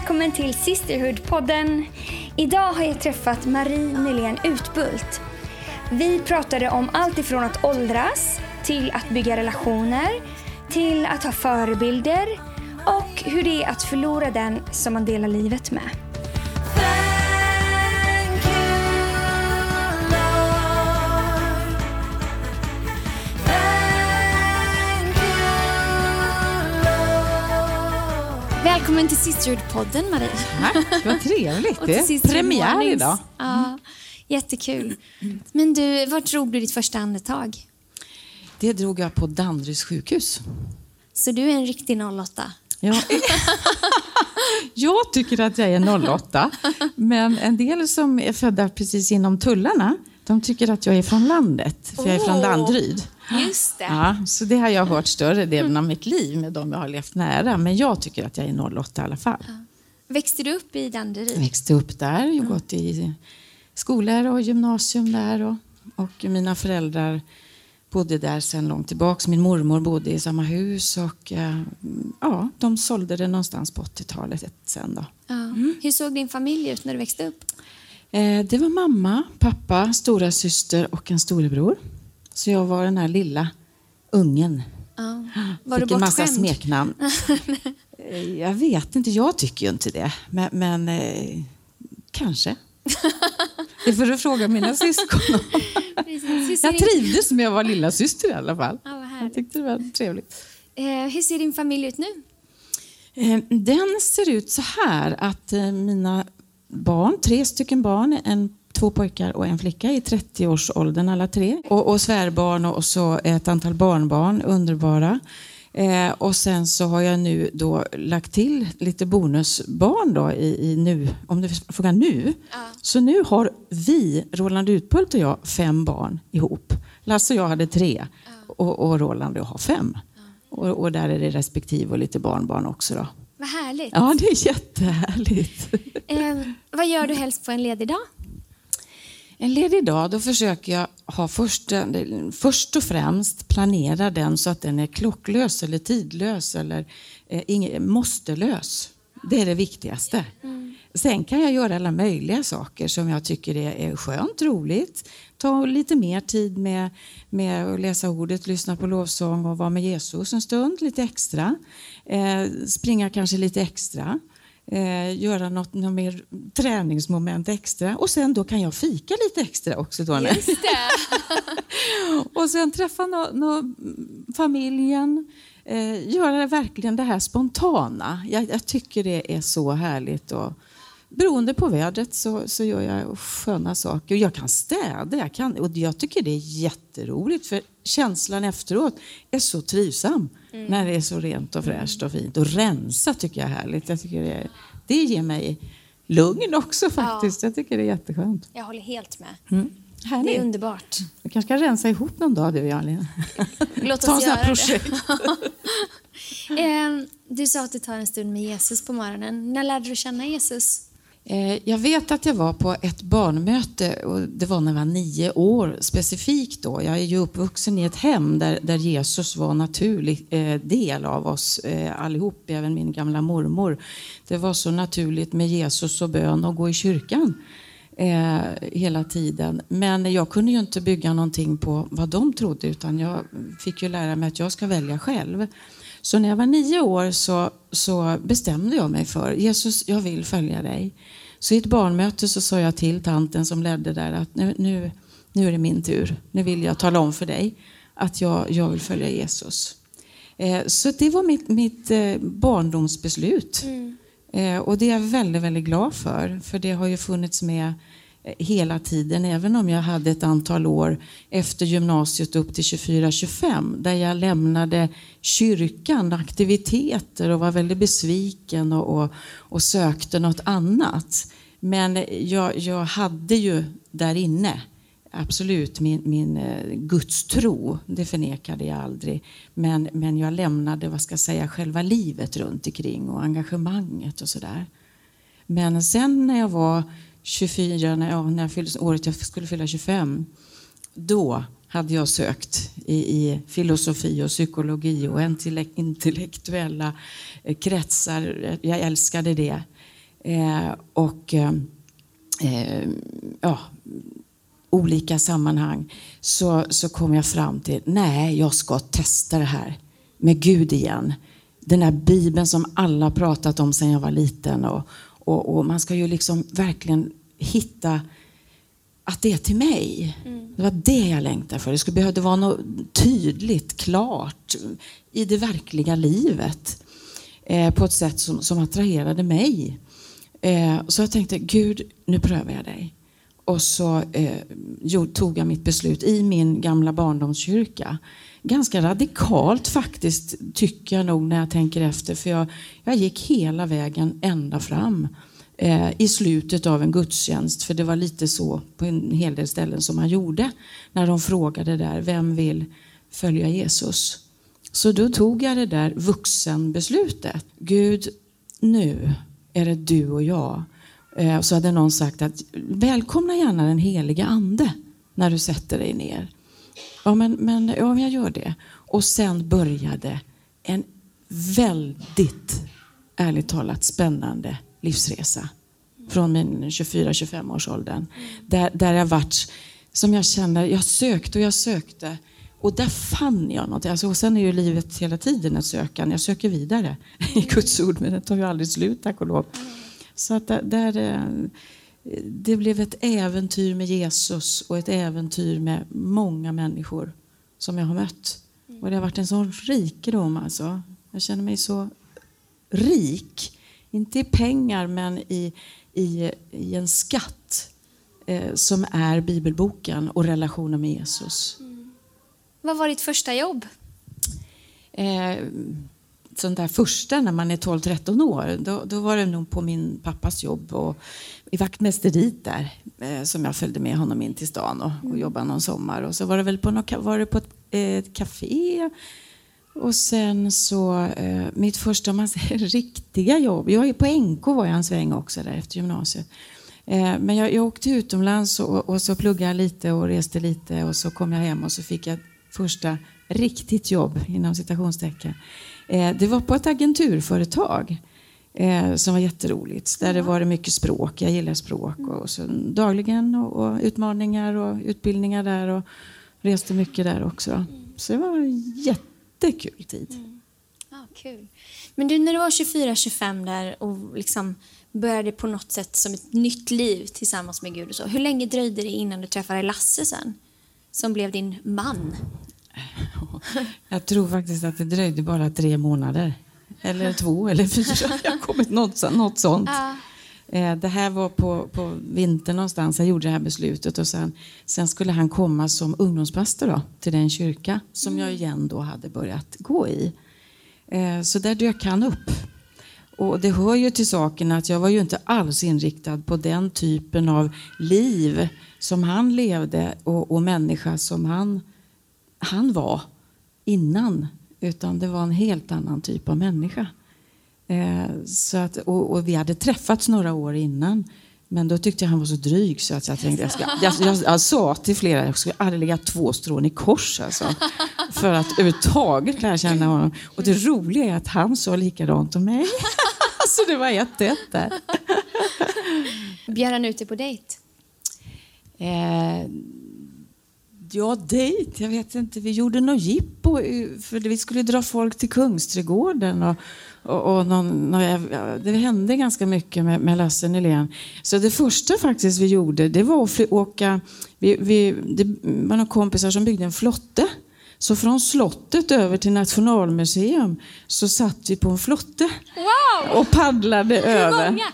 Välkommen till Sisterhood-podden. Idag har jag träffat Marie Nylén Utbult. Vi pratade om allt ifrån att åldras, till att bygga relationer, till att ha förebilder och hur det är att förlora den som man delar livet med. Välkommen till Sisterhood-podden, Marie. Tack, vad trevligt. Premiär idag. Ja, jättekul. Men du, var drog du ditt första andetag? Det drog jag på Danderyds sjukhus. Så du är en riktig 08? Ja. Jag tycker att jag är 08. Men en del som är födda precis inom tullarna, de tycker att jag är från landet. För jag är från Danderyd. Just det. Ja, så det har jag hört större delen av mitt liv med de jag har levt nära. Men jag tycker att jag är 08 i alla fall. Ja. Växte du upp i Danderyd? Växte upp där. Jag har gått i skolor och gymnasium där. Och mina föräldrar bodde där sedan långt tillbaka. Min mormor bodde i samma hus. Och ja, de sålde det någonstans på 80-talet sen då. Ja. Mm. Hur såg din familj ut när du växte upp? Det var mamma, pappa, stora syster och en storebror. Så jag var den här lilla ungen. Ja. Var fick du en massa smeknamn. Jag vet inte, jag tycker ju inte det. Men kanske. Det får du fråga mina syskon. Jag trivdes med att vara lilla syster i alla fall. Ja, vad jag tyckte det var trevligt. Hur ser din familj ut nu? Den ser ut så här att mina barn, 3 barn, en 2 pojkar och en flicka i 30-årsåldern alla 3. Och svärbarn och så ett antal barnbarn, underbara. Och sen så har jag nu då lagt till lite bonusbarn då i nu, om du frågar nu. Ja. Så nu har vi, Roland Utbult och jag, 5 barn ihop. Lasse och jag hade 3 och Roland och jag har 5. Ja. Och där är det respektive och lite barnbarn också då. Vad härligt. Ja, det är jättehärligt. Vad gör du helst på en ledig dag? En ledig dag, då försöker jag ha först och främst planera den så att den är klocklös eller tidlös eller måstelös. Det är det viktigaste. Mm. Sen kan jag göra alla möjliga saker som jag tycker är skönt, roligt. Ta lite mer tid med att läsa ordet, lyssna på lovsång och vara med Jesus en stund, lite extra. Springa kanske lite extra. Göra något mer träningsmoment extra. Och sen då kan jag fika lite extra också då. Just det. Och sen träffa familjen. Göra verkligen det här spontana. Jag tycker det är så härligt. Och beroende på vädret så gör jag sköna saker. Jag kan städa. Och jag tycker det är jätteroligt. För känslan efteråt är så trivsam. Mm. När det är så rent och fräscht och fint. Och rensa tycker jag är härligt. Jag tycker det ger mig lugn också faktiskt. Ja. Jag tycker det är jätteskönt. Jag håller helt med. Mm. Det är underbart. Vi kanske ska rensa ihop någon dag, du och jag, Alina. Låt oss göra projekt. Du sa att du tar en stund med Jesus på morgonen. När lärde du känna Jesus? Jag vet att jag var på ett barnmöte och det var när jag var 9 år specifikt då. Jag är ju uppvuxen i ett hem där Jesus var en naturlig del av oss allihop, även min gamla mormor. Det var så naturligt med Jesus och bön och gå i kyrkan hela tiden. Men jag kunde ju inte bygga någonting på vad de trodde, utan jag fick ju lära mig att jag ska välja själv. Så när jag var 9 år så bestämde jag mig för, Jesus, jag vill följa dig. Så i ett barnmöte så sa jag till tanten som ledde där att nu är det min tur. Nu vill jag tala om för dig att jag vill följa Jesus. Så det var mitt barndomsbeslut. Mm. Och det är jag väldigt, väldigt glad för. För det har ju funnits med hela tiden, även om jag hade ett antal år efter gymnasiet upp till 24-25 där jag lämnade kyrkan, aktiviteter och var väldigt besviken och sökte något annat. Men jag hade ju där inne absolut min gudstro, det förnekade jag aldrig, men jag lämnade, vad ska jag säga, själva livet runt omkring och engagemanget och sådär. Men sen när jag var 24, när jag fyllde året jag skulle fylla 25, då hade jag sökt i filosofi och psykologi och intellektuella kretsar. Jag älskade det. Olika sammanhang så kom jag fram till nej, jag ska testa det här med Gud igen. Den här Bibeln som alla pratat om sedan jag var liten och man ska ju liksom verkligen hitta att det är till mig. Mm. Det var det jag längtade för. Det skulle behöva vara något tydligt, klart i det verkliga livet på ett sätt som attraherade mig. Så jag tänkte, Gud, nu prövar jag dig. Och så tog jag mitt beslut i min gamla barndomskyrka. Ganska radikalt faktiskt, tycker jag nog när jag tänker efter. För jag gick hela vägen ända fram i slutet av en gudstjänst. För det var lite så på en hel del ställen som man gjorde. När de frågade där, vem vill följa Jesus? Så då tog jag det där vuxenbeslutet. Gud, nu är det du och jag. Så hade någon sagt att välkomna gärna den heliga ande när du sätter dig ner. Ja, men jag gör det. Och sen började en väldigt, ärligt talat, spännande livsresa. Från min 24-25 års åldern. Där jag varit, som jag kände, jag sökte. Och där fann jag något. Alltså, och sen är ju livet hela tiden ett sökande. Jag söker vidare i Guds ord, men det tar ju aldrig slut, tack och lov. Så att det blev ett äventyr med Jesus och ett äventyr med många människor som jag har mött. Och det har varit en sån rikedom alltså. Jag känner mig så rik. Inte i pengar men i en skatt som är bibelboken och relationen med Jesus. Mm. Vad var ditt första jobb? Sånt där första när man är 12-13 år. Då var det nog på min pappas jobb och i vaktmästeriet där som jag följde med honom in till stan och jobbade någon sommar. Och så var det väl på ett café. Och sen så mitt första riktiga jobb. Jag är på NK var jag en sväng också där efter gymnasiet. Men jag åkte utomlands och så pluggade jag lite och reste lite. Och så kom jag hem och så fick jag första riktigt jobb inom citationstecken. Det var på ett agenturföretag som var jätteroligt. Där det var mycket språk. Jag gillar språk. Och så dagligen och utmaningar och utbildningar där. Och reste mycket där också. Så det var en jättekul tid. Mm. Ja, kul. Men du, när du var 24-25 där och liksom började på något sätt som ett nytt liv tillsammans med Gud och så. Hur länge dröjde det innan du träffade Lasse sen? Som blev din man? Jag tror faktiskt att det dröjde bara 3 månader. Eller 2 eller 4. Jag har kommit något sånt. Ja. Det här var på vintern någonstans. Jag gjorde det här beslutet. Och sen skulle han komma som ungdomspastor då, till den kyrka som jag igen då hade börjat gå i. Så där dök han upp. Och det hör ju till saken att jag var ju inte alls inriktad på den typen av liv som han levde. Och människa som han var innan, utan det var en helt annan typ av människa. Så att, och vi hade träffats några år innan, men då tyckte jag han var så dryg så att jag tänkte jag sa till flera, jag skulle aldrig lägga 2 strån i kors alltså, för att överhuvudtaget lära känna honom. Och det roliga är att han sa likadant om mig. Så det var 1-1 där. Bjöd han ut dig på dejt? Jag vet inte. Vi gjorde något jippo för vi skulle dra folk till Kungsträdgården det hände ganska mycket med Lasse Nylén. Så det första faktiskt vi gjorde, det var att åka. Det var några kompisar som byggde en flotte. Så från slottet över till Nationalmuseum så satt vi på en flotte. Wow! Och paddlade över. Många?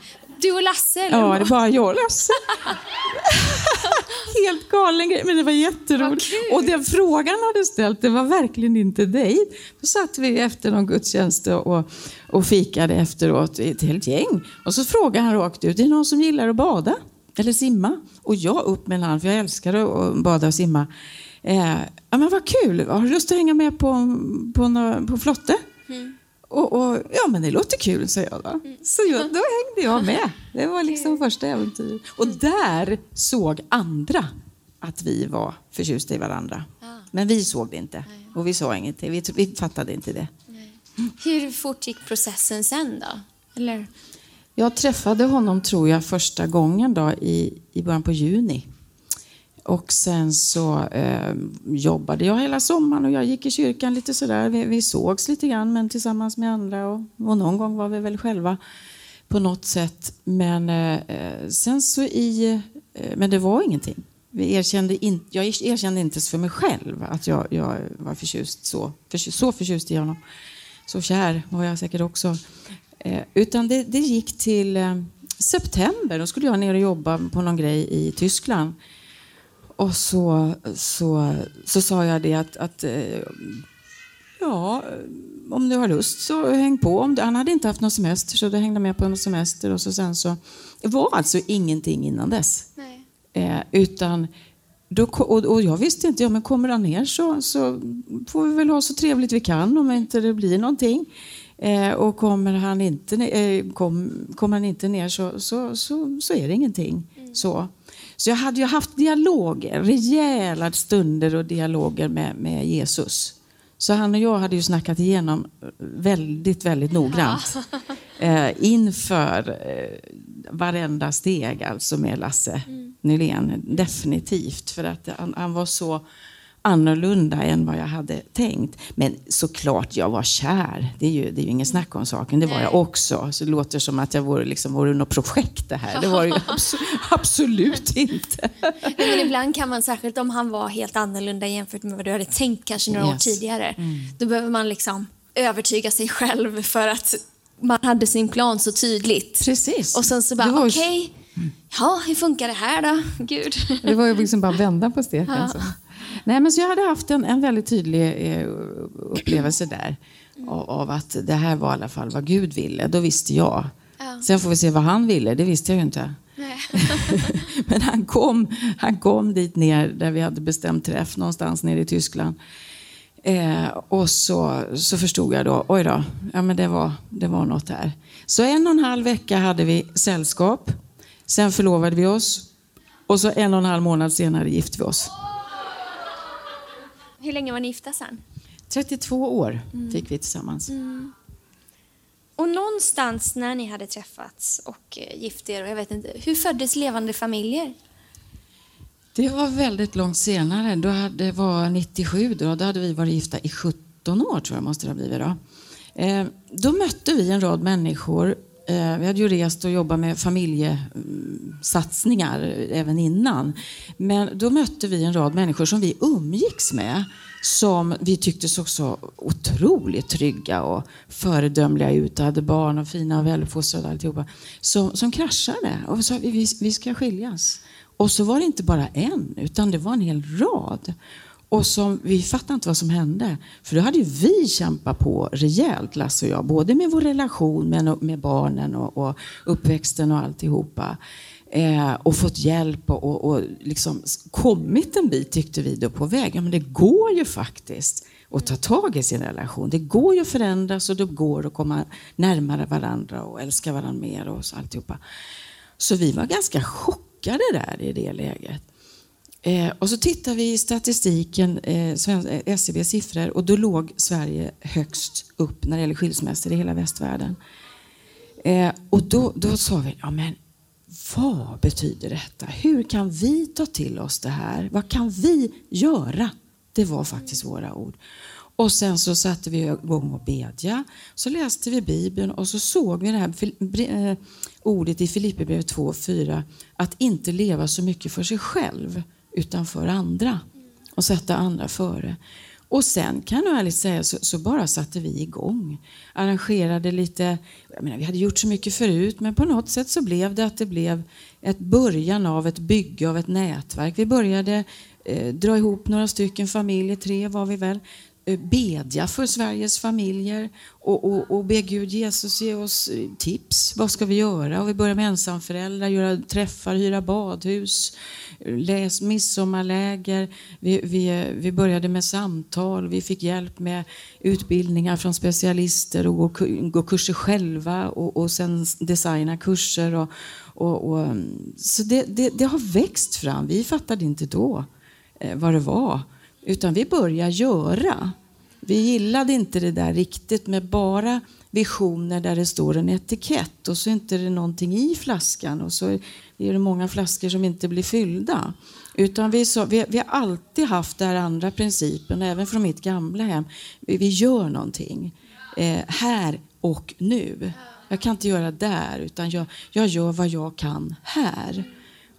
Du och Lasse? Eller? Ja, det var jag och Lasse. Helt galen grej, men det var jätteroligt. Och den frågan hade ställt, det var verkligen inte dig. Då satt vi efter någon gudstjänst och fikade efteråt i ett helt gäng. Och så frågade han rakt ut, är det någon som gillar att bada? Eller simma? Och jag upp med han, för jag älskar att bada och simma. Men vad kul, har du lust att hänga med på flotte? Mm. Ja, men det låter kul, säger jag då. Så då hängde jag med. Det var liksom första äventyr. Och där såg andra att vi var förtjusta i varandra. Ah. Men vi såg det inte. Nej. Och vi sa inget. Vi fattade inte det. Nej. Hur fort gick processen sen då? Eller? Jag träffade honom tror jag första gången då i början på juni. Och sen så jobbade jag hela sommaren och jag gick i kyrkan lite sådär. Vi sågs lite grann men tillsammans med andra och någon gång var vi väl själva på något sätt. Men sen så men det var ingenting. Jag erkände inte för mig själv att jag var förtjust så förtjust i honom. Så kär var jag säkert också. Utan det gick till september. Då skulle jag ner och jobba på någon grej i Tyskland. Och så sa jag det att ja, om du har lust så häng på. Han hade inte haft någon semester så då hängde jag med på en semester. Och så sen så var alltså ingenting innan dess. Nej. Utan då, och jag visste inte, men kommer han ner så får vi väl ha så trevligt vi kan om inte det blir någonting. Och kommer han inte ner så är det ingenting. Mm. Så jag hade ju haft dialoger, rejäla stunder och dialoger med Jesus. Så han och jag hade ju snackat igenom väldigt, väldigt noggrant. Inför varenda steg alltså med Lasse Nylén. Definitivt, för att han var så annorlunda än vad jag hade tänkt. Men såklart, jag var kär. Det är ju ingen snack om saken. Det var jag också. Så det låter som att jag vore något projekt det här. Det var ju absolut inte. Men ibland kan man, särskilt om han var helt annorlunda jämfört med vad du hade tänkt kanske några år tidigare. Mm. Då behöver man liksom övertyga sig själv för att man hade sin plan så tydligt. Precis. Och sen så bara, okej, hur funkar det här då? Gud. Det var ju liksom bara vända på steken. Ja. Alltså. Nej, men så jag hade haft en väldigt tydlig upplevelse där av att det här var i alla fall vad Gud ville. Då visste jag. Ja. Sen får vi se vad han ville. Det visste jag ju inte. Nej. Men han kom dit ner där vi hade bestämt träff någonstans nere i Tyskland. Och så förstod jag då, oj då, ja, men det var något här. Så 1,5 vecka hade vi sällskap. Sen förlovade vi oss. Och så 1,5 månad senare gifte vi oss. Hur länge var ni gifta sen? 32 år fick vi tillsammans. Mm. Och någonstans när ni hade träffats och gift er, och jag vet inte, hur föddes Levande familjer? Det var väldigt långt senare. Det var 97 då. Då hade vi varit gifta i 17 år tror jag måste det ha blivit då. Då mötte vi en rad människor. Vi hade ju rest och jobbat med familjesatsningar även innan. Men då mötte vi en rad människor som vi umgicks med. Som vi tyckte såg så otroligt trygga och föredömliga ut. Och hade barn och fina och välfostrade och alltihopa. Som kraschade och sa vi ska skiljas. Och så var det inte bara en utan det var en hel rad. Och som vi fattade inte vad som hände. För då hade ju vi kämpat på rejält, Lasse och jag. Både med vår relation med barnen och uppväxten och alltihopa. Och fått hjälp och liksom kommit en bit tyckte vi då på väg. Ja, men det går ju faktiskt att ta tag i sin relation. Det går ju att förändras och det går att komma närmare varandra och älska varandra mer och så alltihopa. Så vi var ganska chockade där i det läget. Och så tittar vi i statistiken, SCB:s siffror, och då låg Sverige högst upp när det gäller skilsmässor i hela västvärlden. Och då sa vi, ja men vad betyder detta? Hur kan vi ta till oss det här? Vad kan vi göra? Det var faktiskt våra ord. Och sen så satte vi igång och bedja. Så läste vi Bibeln och så såg vi det här ordet i Filippebrevet 2:4. Att inte leva så mycket för sig själv utan för andra. Och sätta andra före. Och sen kan jag ärligt säga så bara satte vi igång. Arrangerade lite, jag menar vi hade gjort så mycket förut. Men på något sätt så blev det att det blev ett början av ett bygge av ett nätverk. Vi började dra ihop några stycken familjer, 3 var vi väl. bedja för Sveriges familjer och be Gud Jesus ge oss tips. Vad ska vi göra? Och vi börjar med ensamföräldrar, göra träffar, hyra badhus, midsommarläger. Vi började med samtal, vi fick hjälp med utbildningar från specialister och gå kurser själva och sen designa kurser. Och så det har växt fram. Vi fattade inte då vad det var. Utan vi börjar göra. Vi gillade inte det där riktigt med bara visioner där det står en etikett. Och så är inte det någonting i flaskan. Och så är det många flaskor som inte blir fyllda. Utan vi har alltid haft den andra principen. Även från mitt gamla hem. Vi gör någonting. Här och nu. Jag kan inte göra där. Utan jag gör vad jag kan här.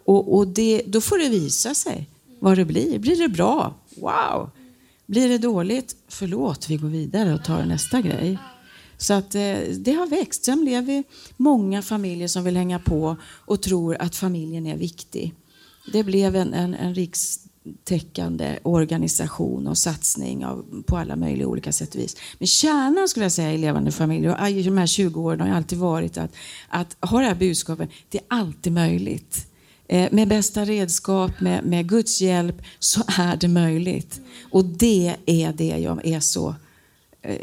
Och då får det visa sig. Vad det blir. Blir det bra? Wow! Blir det dåligt? Förlåt, vi går vidare och tar nästa grej. Så att det har växt. Sen blev vi många familjer som vill hänga på och tror att familjen är viktig. Det blev en rikstäckande organisation och satsning på alla möjliga olika sätt och vis. Men kärnan skulle jag säga i levande familjer, och i de här 20 åren har jag alltid varit att ha det här budskapet, det är alltid möjligt. Med bästa redskap, med Guds hjälp så är det möjligt. Och det är jag är så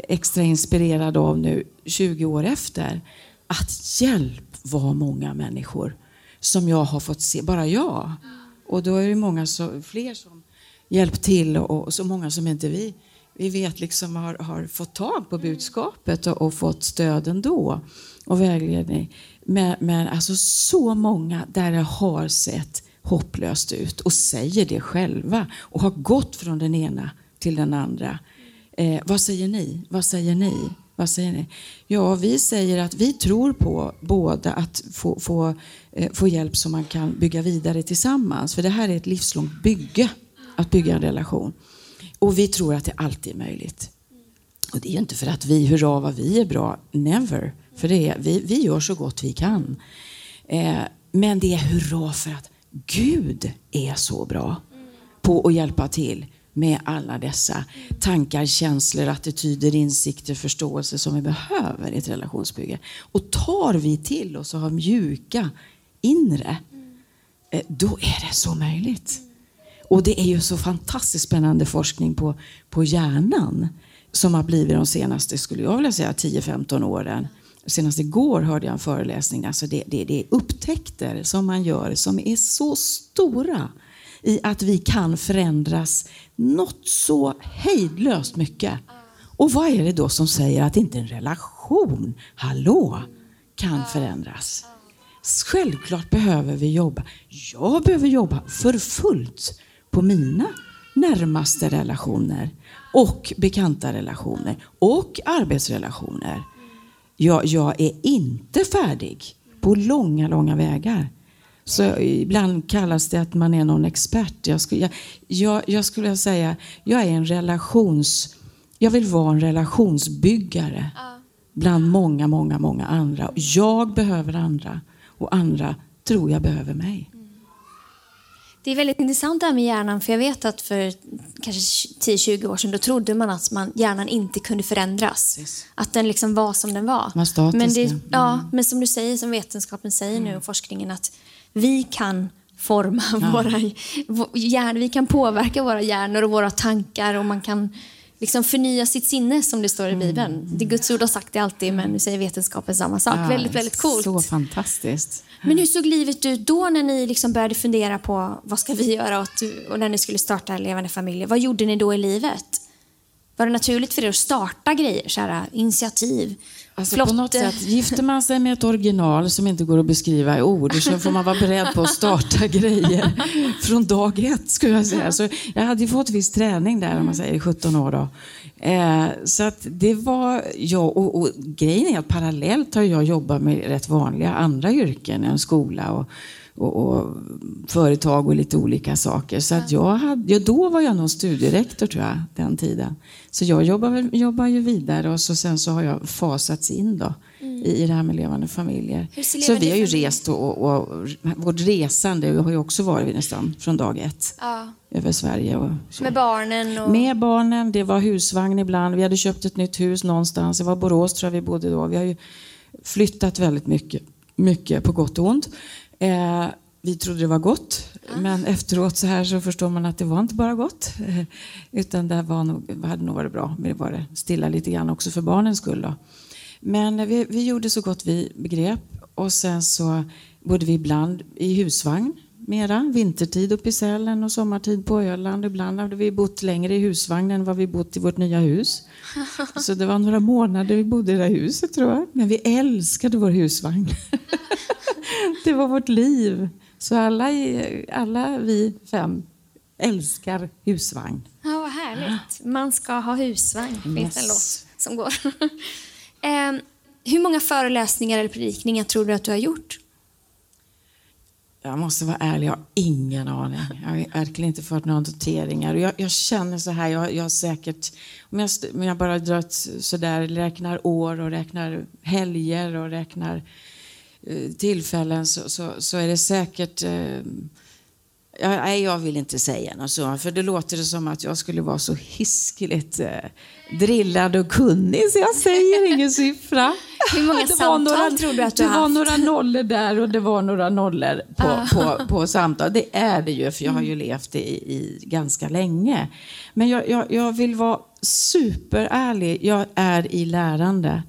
extra inspirerad av nu 20 år efter. Att hjälp var många människor som jag har fått se, bara jag. Och då är det många fler som hjälpt till och så många som inte vi vet liksom har fått tag på budskapet och fått stöd ändå och vägledning. Men alltså så många där det har sett hopplöst ut och säger det själva och har gått från den ena till den andra. Vad säger ni? Vad säger ni? Vad säger ni? Ja, vi säger att vi tror på båda att få hjälp så man kan bygga vidare tillsammans. För det här är ett livslångt bygge att bygga en relation. Och vi tror att det alltid är möjligt. Och det är inte för att vi hurra vad vi är bra. Never. För det är, vi gör så gott vi kan. Men det är hurra för att Gud är så bra på att hjälpa till med alla dessa tankar, känslor, attityder, insikter, förståelse som vi behöver i ett relationsbygge. Och tar vi till oss och har mjuka inre, då är det så möjligt. Och det är ju så fantastiskt spännande forskning på hjärnan som har blivit de senaste, skulle jag vilja säga, 10-15 åren. Senast igår hörde jag en föreläsning. Alltså det är upptäckter som man gör som är så stora i att vi kan förändras något så hejdlöst mycket. Och vad är det då som säger att inte en relation, hallå, kan förändras? Självklart behöver vi jobba. Jag behöver jobba för fullt på mina närmaste relationer och bekanta relationer och arbetsrelationer. Jag är inte färdig på långa, långa vägar. Så ibland kallas det att man är någon expert. Jag skulle säga, jag är jag vill vara en relationsbyggare bland många, många, många andra. Jag behöver andra och andra tror jag behöver mig. Det är väldigt intressant det här med hjärnan, för jag vet att för kanske 10-20 år sedan då trodde man att hjärnan inte kunde förändras. Yes. Att den liksom var som den var. Men som du säger, som vetenskapen säger nu och forskningen, att vi kan forma våra hjärnor, vi kan påverka våra hjärnor och våra tankar och man kan liksom förnya sitt sinne som det står i Bibeln. Det Guds ord har sagt det alltid, men nu säger vetenskapen samma sak. Ja, väldigt, väldigt coolt. Så fantastiskt. Men hur såg livet ut då när ni liksom började fundera på vad ska vi göra och när ni skulle starta levande familjer? Vad gjorde ni då i livet? Var det naturligt för er att starta grejer, så här, initiativ? Alltså på något sätt, gifter man sig med ett original som inte går att beskriva i ord så får man vara beredd på att starta grejer från dag ett, skulle jag säga. Så jag hade ju fått viss träning där, om man säger 17 år då. Så att det var jag och grejen är att parallellt har jag jobbat med rätt vanliga andra yrken än skola och företag och lite olika saker. Så att då var jag någon studierektor, tror jag, den tiden. Så jag jobbar ju vidare och sen så har jag fasats in då i det här med levande familjer. Så vi har ju rest och vårt resande har ju också varit nästan från dag ett över Sverige. Och så. Med barnen? Och... Med barnen, det var husvagn ibland. Vi hade köpt ett nytt hus någonstans. Det var Borås tror jag vi bodde då. Vi har ju flyttat väldigt mycket på gott och ont. Vi trodde det var gott, men efteråt så här så förstår man att det var inte bara gott. Utan det var nog, hade nog varit bra, men det var det stilla lite grann också för barnens skull då. Men vi gjorde så gott vi begrep. Och sen så bodde vi ibland i husvagn mera. Vintertid uppe i Sälen och sommartid på Öland. Ibland hade vi bott längre i husvagn än vad vi bott i vårt nya hus. Så det var några månader vi bodde i det huset tror jag. Men vi älskade vår husvagn. Det var vårt liv. Så alla vi fem älskar husvagn. Ja, vad härligt. Man ska ha husvagn. Det är en låt som går. Hur många föreläsningar eller predikningar tror du att du har gjort? Jag måste vara ärlig, jag har ingen aning. Jag har verkligen inte fått några noteringar. Jag känner så här, jag säkert... Om jag bara dröt så där, räknar år och räknar helger och räknar tillfällen så är det säkert... Jag vill inte säga något så, för det låter det som att jag skulle vara så hiskeligt drillad och kunnig, så jag säger ingen siffra. Hur många samtal tror du att du har haft? Det var några nollor där och det var några nollor på samtal. Det är det ju, för jag har ju levt i ganska länge. Men jag vill vara superärlig. Jag är i lärande.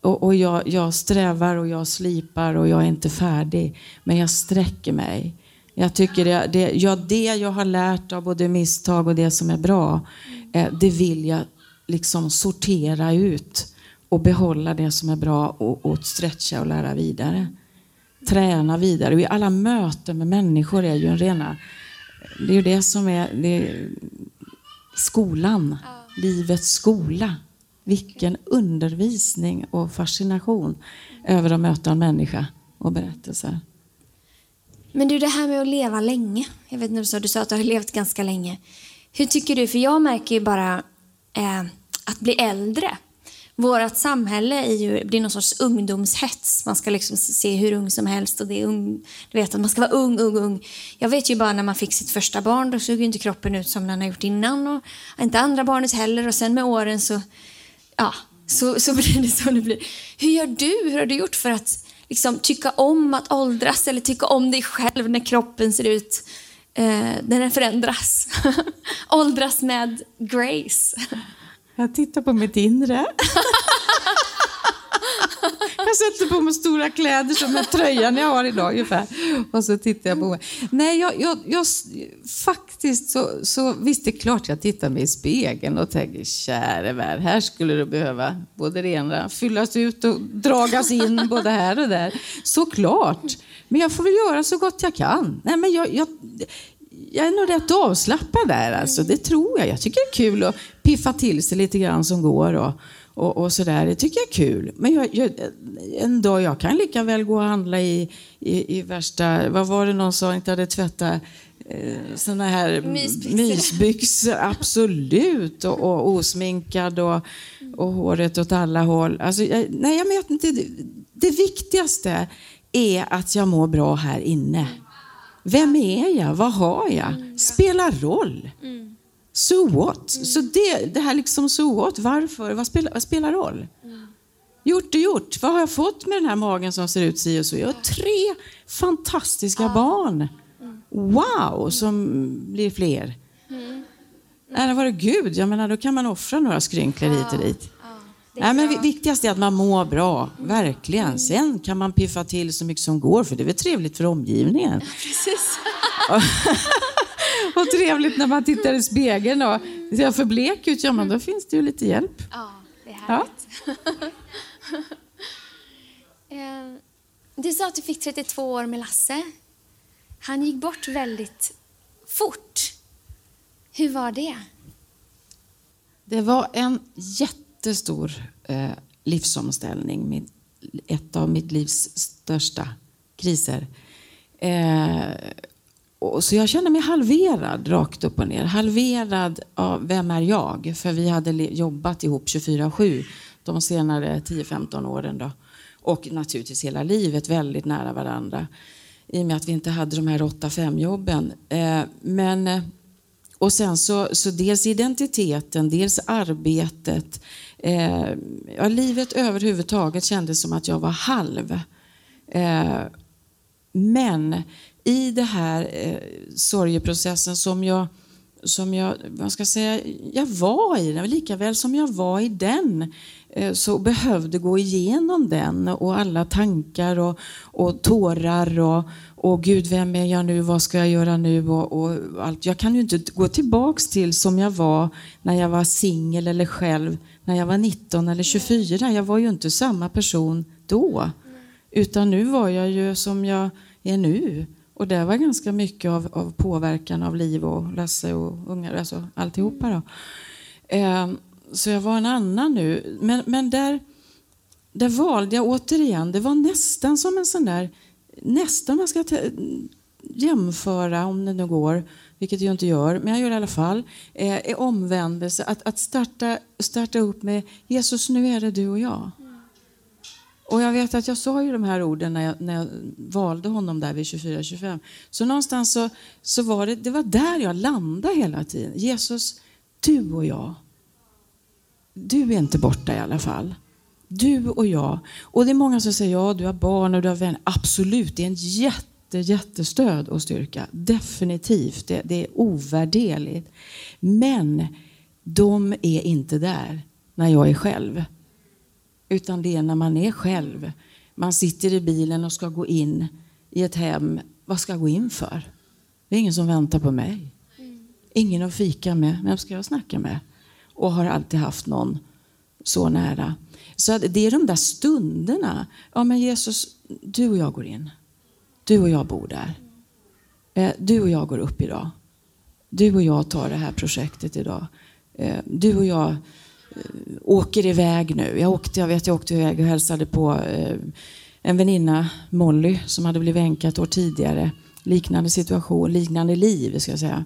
Och jag strävar och jag slipar och jag är inte färdig. Men jag sträcker mig. Jag tycker det jag har lärt av både misstag och det som är bra, det vill jag liksom sortera ut och behålla det som är bra och stretcha och lära vidare. Träna vidare. Och i alla möten med människor är ju en rena... Det är ju det som är skolan. Livets skola. Vilken undervisning och fascination över att möta en människa och berättelser. Men du, det här med att leva länge. Jag vet inte, du sa att du har levt ganska länge. Hur tycker du? För jag märker ju bara att bli äldre. Vårat samhälle är ju, blir någon sorts ungdomshets. Man ska liksom se hur ung som helst. Och det är ung, du vet att man ska vara ung. Jag vet ju bara när man fick sitt första barn. Då såg ju inte kroppen ut som den har gjort innan. Och inte andra barnet heller. Och sen med åren så... Ja, så blir det så det blir. Hur gör du? Hur har du gjort för att liksom tycka om att åldras eller tycka om dig själv när kroppen ser ut när den förändras? Åldras med grace. Jag tittar på mitt inre. Jag sätter på mig stora kläder som den tröjan jag har idag ungefär. Och så tittar jag på mig. Nej, jag faktiskt så visst, det är klart jag tittar mig i spegeln och tänker, käre värld, här skulle du behöva både det ena fyllas ut och dragas in både här och där. Såklart. Men jag får väl göra så gott jag kan. Nej, men jag är nog rätt avslappad där. Alltså. Det tror jag. Jag tycker det är kul att piffa till sig lite grann som går och sådär, det tycker jag är kul. Men en dag jag kan lika väl gå och handla i värsta, vad var det någon sa, inte hade tvättat sådana här mysbyxor, absolut, och osminkad och håret åt alla håll. Alltså, nej, jag vet inte, det viktigaste är att jag mår bra här inne. Vem är jag? Vad har jag? Spelar roll. So what? Så det här liksom, so what? Varför? Vad spelar roll? Gjort och gjort. Vad har jag fått med den här magen som ser ut sig och så? Jag har 3 fantastiska barn. Wow, som blir fler. Nej, det var det Gud. Jag menar, då kan man offra några skrynklar hit och dit. Nej, men viktigast är att man mår bra. Verkligen. Sen kan man piffa till så mycket som går, för det är väl trevligt för omgivningen. Ja, precis. Och trevligt när man tittar i spegeln och ser förblek ut. Ja, men då finns det ju lite hjälp. Ja, det är härligt. Ja. Du sa att du fick 32 år med Lasse. Han gick bort väldigt fort. Hur var det? Det var en jättestor livsomställning. Ett av mitt livs största kriser. Så jag kände mig halverad rakt upp och ner. Halverad av vem är jag? För vi hade jobbat ihop 24/7 de senare 10-15 åren då. och naturligtvis hela livet väldigt nära varandra i och med att vi inte hade de här 8-5 jobben. Men, och sen så dels identiteten, dels arbetet, ja, livet överhuvudtaget kändes som att jag var halv. Men i det här sorgeprocessen som jag vad ska jag säga, jag var i den, lika väl som jag var i den, så behövde gå igenom den och alla tankar och tårar och gud, vem är jag nu, vad ska jag göra nu och allt. Jag kan ju inte gå tillbaks till som jag var när jag var singel eller själv när jag var 19 eller 24. Jag var ju inte samma person då, utan nu var jag ju som jag är nu. Och det var ganska mycket av påverkan av liv och Lasse och ungar, alltså alltihopa då. Så jag var en annan nu. Men där valde jag återigen, det var nästan som en sån där, nästan man ska jämföra om det nu går, vilket jag inte gör, men jag gör det i alla fall, är omvändelse. Att starta upp med Jesus, nu är det du och jag. Och jag vet att jag sa ju de här orden när jag valde honom där vid 24-25. Så någonstans så var det var där jag landade hela tiden. Jesus, du och jag. Du är inte borta i alla fall. Du och jag. Och det är många som säger, ja, du har barn och du har vänner. Absolut, det är en jättestöd och styrka. Definitivt, det är ovärderligt. Men de är inte där när jag är själv. Utan det är när man är själv. Man sitter i bilen och ska gå in i ett hem. Vad ska jag gå in för? Det är ingen som väntar på mig. Ingen att fika med. Vem ska jag snacka med? Och har alltid haft någon så nära. Så det är de där stunderna. Ja, men Jesus, du och jag går in. Du och jag bor där. Du och jag går upp idag. Du och jag tar det här projektet idag. Du och jag åker iväg nu. Jag åkte iväg och hälsade på en väninna, Molly, som hade blivit änka ett år tidigare. Liknande situation, liknande liv ska jag säga.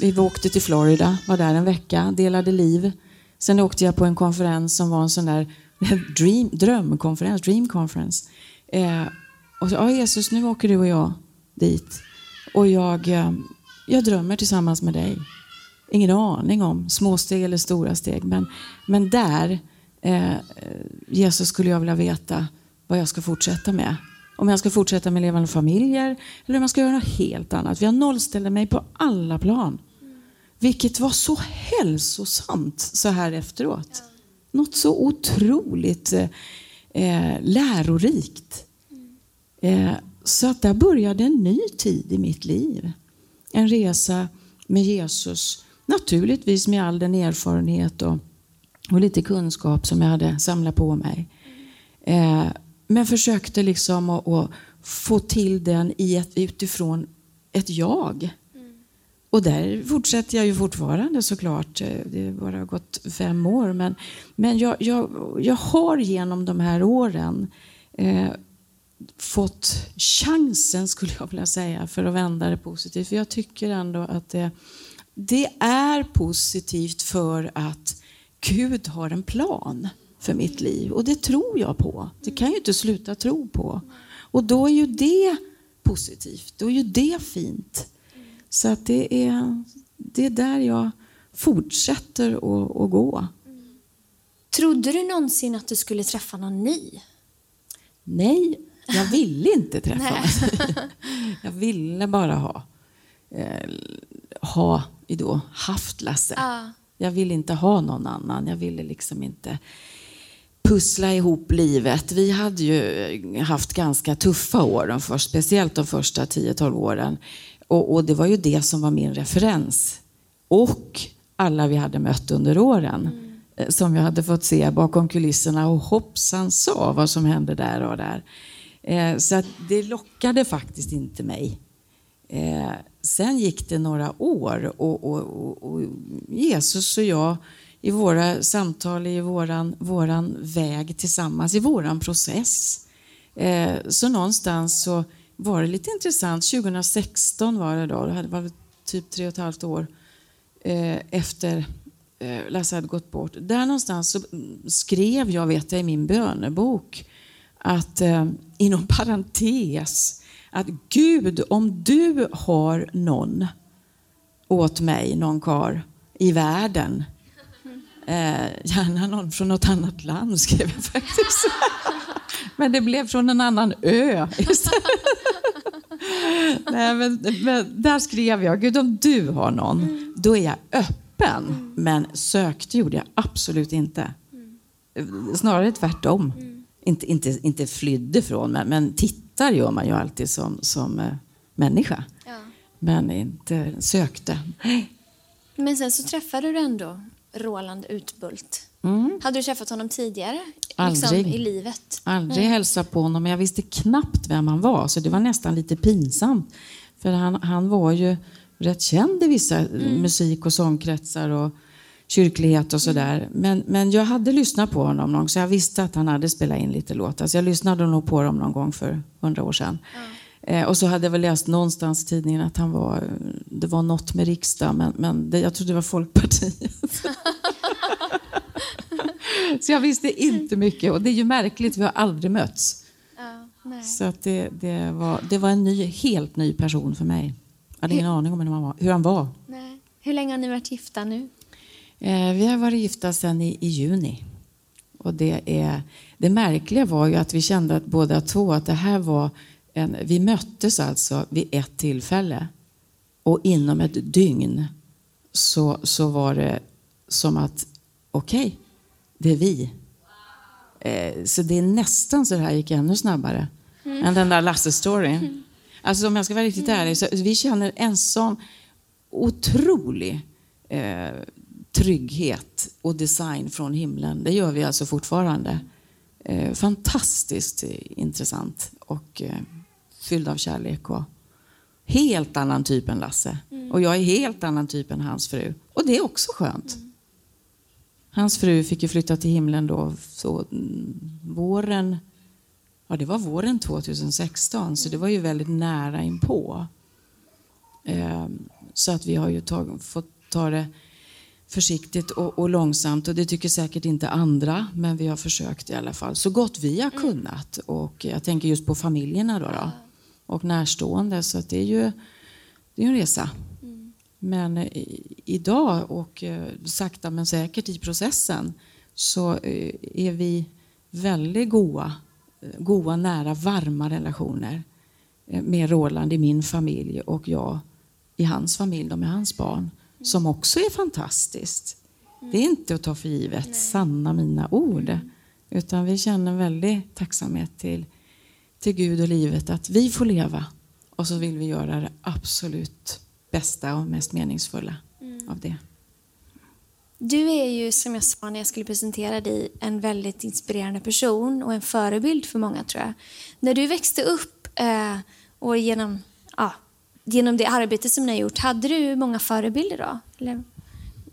Vi åkte till Florida, var där en vecka, delade liv. Sen åkte jag på en konferens som var en sån där dream conference. Och så, ja, Jesus, nu åker du och jag dit. Och jag drömmer tillsammans med dig. Ingen aning om småsteg eller stora steg. Men där, Jesus, skulle jag vilja veta vad jag ska fortsätta med. Om jag ska fortsätta med levande familjer. Eller om jag ska göra något helt annat. Jag nollställde mig på alla plan. Vilket var så hälsosamt så här efteråt. Något så otroligt lärorikt. Så att där började en ny tid i mitt liv. En resa med Jesus, naturligtvis med all den erfarenhet och lite kunskap som jag hade samlat på mig. Men försökte liksom att få till den utifrån ett jag. Och där fortsätter jag ju fortfarande såklart. Det har bara gått 5 år. Men jag har genom de här åren fått chansen, skulle jag vilja säga, för att vända det positivt. För jag tycker ändå att det är positivt, för att Gud har en plan för mitt liv. Och det tror jag på. Det kan ju inte sluta tro på. Och då är ju det positivt. Då är ju det fint. Så att det är där jag fortsätter att gå. Trodde du någonsin att du skulle träffa någon ny? Nej. Jag ville inte träffa mig. Jag ville bara haft Lasse. Ah. Jag ville inte ha någon annan. Jag ville liksom inte pussla ihop livet. Vi hade ju haft ganska tuffa år, speciellt de första 10-12 åren. Och det var ju det som var min referens. Och alla vi hade mött under åren. Som jag hade fått se bakom kulisserna. Och hoppsan sa vad som hände där och där. Så att det lockade faktiskt inte mig. Sen gick det några år och Jesus och jag i våra samtal, i våran väg tillsammans, i våran process. Så någonstans så var det lite intressant. 2016 var det då. Det var typ 3,5 år efter Lasse hade gått bort. Där någonstans så skrev jag i min bönebok att inom parentes att Gud, om du har någon åt mig, någon kar i världen, gärna någon från något annat land, skrev jag faktiskt. Men det blev från en annan ö istället. Nej, men där skrev jag, Gud, om du har någon, då är jag öppen. Men sökte gjorde jag absolut inte. Snarare tvärtom. Inte flydde från, men tittar gör man ju alltid som människa. Ja. Men inte sökte. Men sen så träffade du ändå Roland Utbult. Hade du träffat honom tidigare? Aldrig. Liksom i livet? Aldrig hälsat på honom. Men jag visste knappt vem han var. Så det var nästan lite pinsamt. För han var ju rätt känd i vissa musik- och sångkretsar och kyrklighet och sådär. Men jag hade lyssnat på honom någon gång. Så jag visste att han hade spelat in lite låtar. Så jag lyssnade nog på dem någon gång för 100 år sedan. Och så hade jag väl läst någonstans i tidningen att han var... Det var något med riksdag. Men jag trodde det var Folkpartiet. Så jag visste inte mycket. Och det är ju märkligt, vi har aldrig mötts. Ja, nej. Så att det var en helt ny person för mig. Jag hade ingen aning om hur han var. Nej. Hur länge har ni varit gifta nu? Vi har varit gifta sedan i juni. Och det märkliga var ju att vi kände att båda två att det här var... vi möttes alltså vid ett tillfälle. Och inom ett dygn så var det som att okej, det är vi. Så det är nästan så det här gick ännu snabbare än den där Lasse-storyn. Alltså om jag ska vara riktigt ärlig, så vi känner en sån otrolig trygghet och design från himlen. Det gör vi alltså fortfarande. Fantastiskt intressant och fylld av kärlek och helt annan typ än Lasse. Och jag är helt annan typ än hans fru. Och det är också skönt. Hans fru fick ju flytta till himlen då så våren 2016, så det var ju väldigt nära inpå. Så att vi har ju fått ta det försiktigt och långsamt, och det tycker säkert inte andra, men vi har försökt i alla fall så gott vi har kunnat. Och jag tänker just på familjerna då och närstående, så att det är ju en resa. Men idag och sakta men säkert i processen så är vi väldigt goda, nära, varma relationer med Roland i min familj och jag i hans familj, de är hans barn, som också är fantastiskt. Det är inte att ta för givet, sanna mina ord, utan vi känner väldigt tacksamhet till Gud och livet att vi får leva, och så vill vi göra det absolut bästa och mest meningsfulla av det. Du är ju, som jag sa när jag skulle presentera dig, en väldigt inspirerande person och en förebild för många, tror jag. När du växte upp och genom det arbete som ni har gjort, hade du många förebilder då? Eller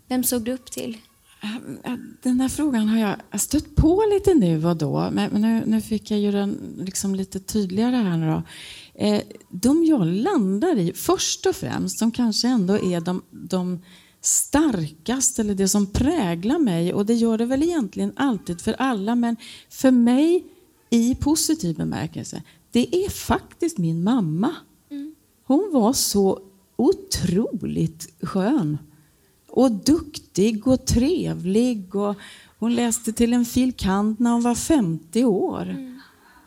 vem såg du upp till? Den här frågan har jag stött på lite nu och då. Men nu fick jag ju den liksom lite tydligare här nu då. De jag landar i först och främst, som kanske ändå är de starkaste, eller det som präglar mig, och det gör det väl egentligen alltid för alla, men för mig i positiv bemärkelse, det är faktiskt min mamma. Hon var så otroligt skön och duktig och trevlig, och hon läste till en fil. kand. När hon var 50 år.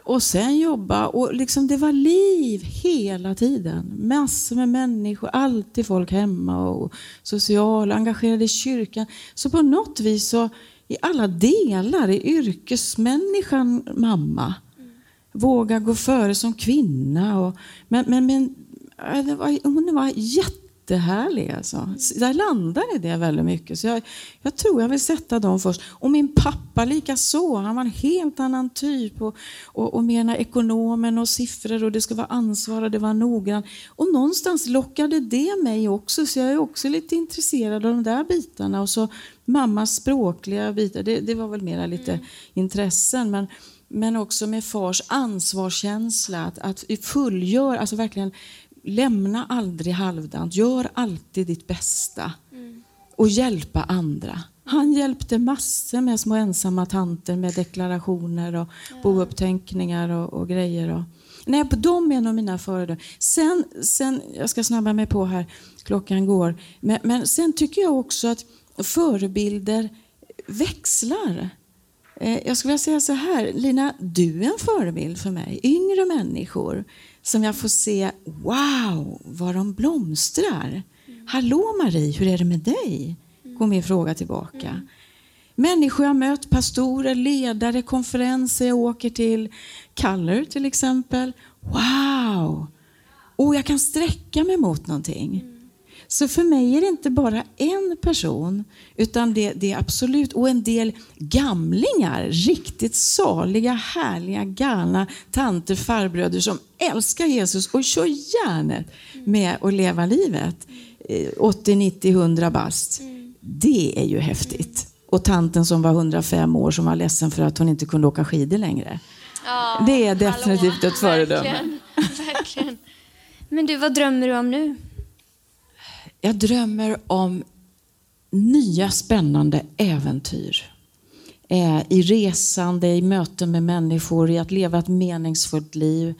Och sen jobba, och liksom det var liv hela tiden. Massor med människor, alltid folk hemma och social, engagerade i kyrkan. Så på något vis så i alla delar är yrkesmänniskan mamma. Våga gå före som kvinna. Och, men hon var jättehärlig alltså. Där landade det väldigt mycket. Så jag tror jag vill sätta dem först. Och min pappa lika så. Han var en helt annan typ. Och menar ekonomen och siffror. Och det ska vara ansvar och det var noggrann. Och någonstans lockade det mig också. Så jag är också lite intresserad av de där bitarna. Och så mammas språkliga bitar. Det var väl mera lite intressen. Men också med fars ansvarskänsla. Att fullgöra, alltså verkligen... Lämna aldrig halvdant. Gör alltid ditt bästa. och hjälpa andra. Han hjälpte massor med små ensamma tanter med deklarationer och bouppteckningar och grejer. Nej, de är nog mina föredrag. Sen, jag ska snabba mig på här, klockan går. Men sen tycker jag också att förebilder växlar. Jag skulle vilja säga så här, Lina, du är en förebild för mig. Yngre människor som jag får se, wow, vad de blomstrar. Hallå Marie, hur är det med dig? Går min fråga tillbaka. Människor jag mött, pastorer, ledare, konferenser jag åker till. Color till exempel. Wow! Och jag kan sträcka mig mot någonting. Så för mig är det inte bara en person, utan det är absolut, och en del gamlingar, riktigt saliga, härliga, galna tanter, farbröder som älskar Jesus och kör järnet med att leva livet. 80, 90, 100 bast. Det är ju häftigt. Och tanten som var 105 år som var ledsen för att hon inte kunde åka skidor längre. Ja, det är definitivt ett föredöme. Verkligen. Men du, vad drömmer du om nu? Jag drömmer om nya spännande äventyr. I resande, i möten med människor, i att leva ett meningsfullt liv.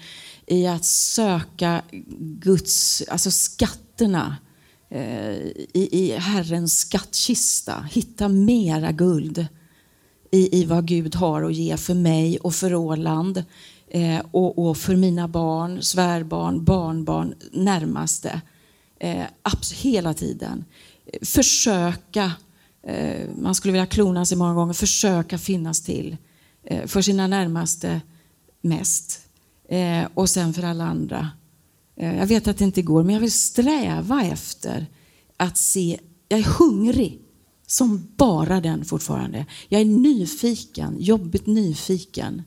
I att söka Guds, alltså skatterna. I Herrens skattkista. Hitta mera guld i vad Gud har att ge för mig och för Åland och för mina barn, svärbarn, barnbarn, närmaste. Hela tiden. Försöka, man skulle vilja klona sig många gånger, försöka finnas till för sina närmaste mest. Och sen för alla andra. Jag vet att det inte går, men jag vill sträva efter att se, jag är hungrig som bara den fortfarande. Jag är nyfiken, jobbigt nyfiken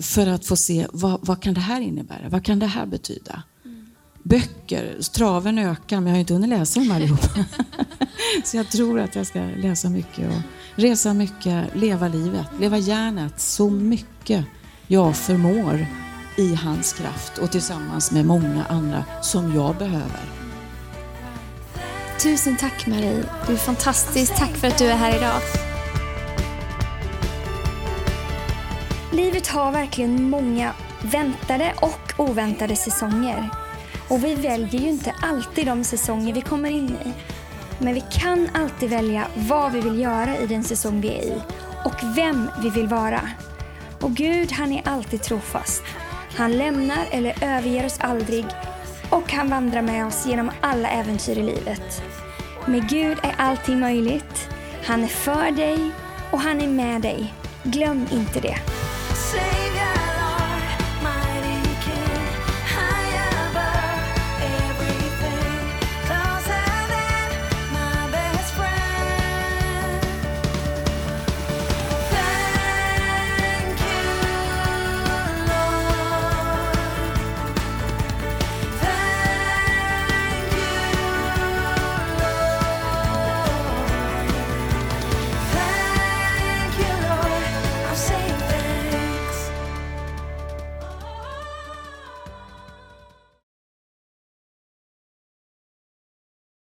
för att få se vad kan det här innebära? Vad kan det här betyda? Böcker, traven ökar, men jag har inte hunnit läsa dem allihopa. Så jag tror att jag ska läsa mycket och resa mycket, leva livet, leva hjärnet så mycket jag förmår i hans kraft och tillsammans med många andra som jag behöver. Tusen tack Marie, du är fantastisk. Tack för att du är här idag. Livet har verkligen många väntade och oväntade säsonger. Och vi väljer ju inte alltid de säsonger vi kommer in i. Men vi kan alltid välja vad vi vill göra i den säsong vi är i. Och vem vi vill vara. Och Gud, han är alltid trofast. Han lämnar eller överger oss aldrig. Och han vandrar med oss genom alla äventyr i livet. Med Gud är allting möjligt. Han är för dig och han är med dig. Glöm inte det.